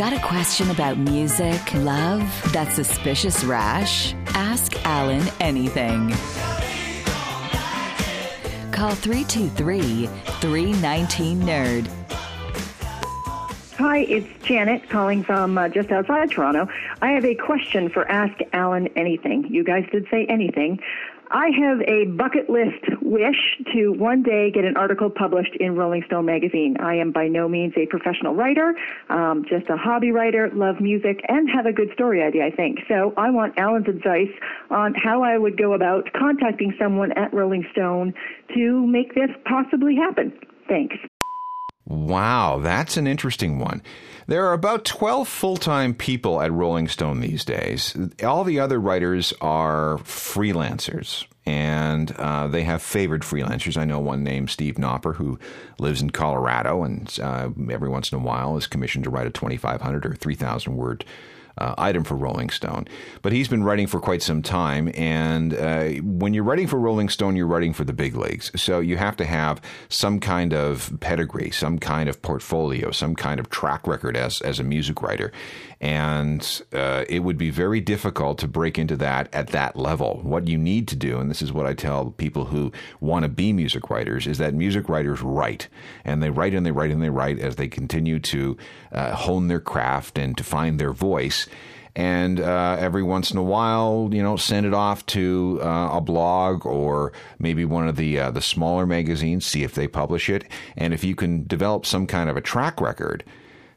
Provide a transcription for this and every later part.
Got a question about music, love, that suspicious rash? Ask Alan anything. Call 323-319-NERD. Hi, it's Janet calling from just outside Toronto. I have a question for Ask Alan Anything. You guys did say anything. I have a bucket list wish to one day get an article published in Rolling Stone Magazine. I am by no means a professional writer, just a hobby writer, love music, and have a good story idea, I think. So I want Alan's advice on how I would go about contacting someone at Rolling Stone to make this possibly happen. Thanks. Wow, that's an interesting one. There are about 12 full-time people at Rolling Stone these days. All the other writers are freelancers, and they have favored freelancers. I know one named Steve Knopper, who lives in Colorado, and every once in a while is commissioned to write a 2,500 or 3,000-word item for Rolling Stone. But he's been writing for quite some time, and when you're writing for Rolling Stone, you're writing for the big leagues. So you have to have some kind of pedigree, some kind of portfolio, some kind of track record as a music writer. And it would be very difficult to break into that at that level. What you need to do, and this is what I tell people who want to be music writers, is that music writers write. And they write and they write and they write as they continue to hone their craft and to find their voice. And every once in a while, you know, send it off to a blog or maybe one of the smaller magazines, see if they publish it. And if you can develop some kind of a track record,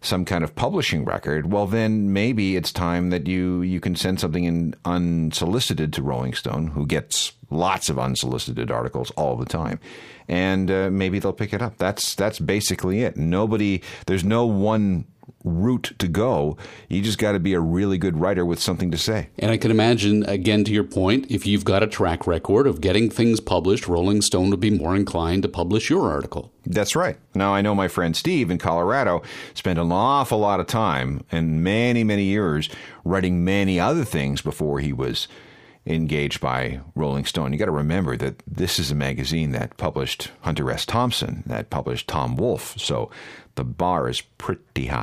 some kind of publishing record, well, then maybe it's time that you can send something in unsolicited to Rolling Stone, who gets lots of unsolicited articles all the time, and maybe they'll pick it up. That's basically it. There's no one route to go. You just got to be a really good writer with something to say. And I can imagine, again, to your point, if you've got a track record of getting things published, Rolling Stone would be more inclined to publish your article. That's right. Now, I know my friend Steve in Colorado spent an awful lot of time and many, many years writing many other things before he was engaged by Rolling Stone. You got to remember that this is a magazine that published Hunter S. Thompson, that published Tom Wolfe. So the bar is pretty high.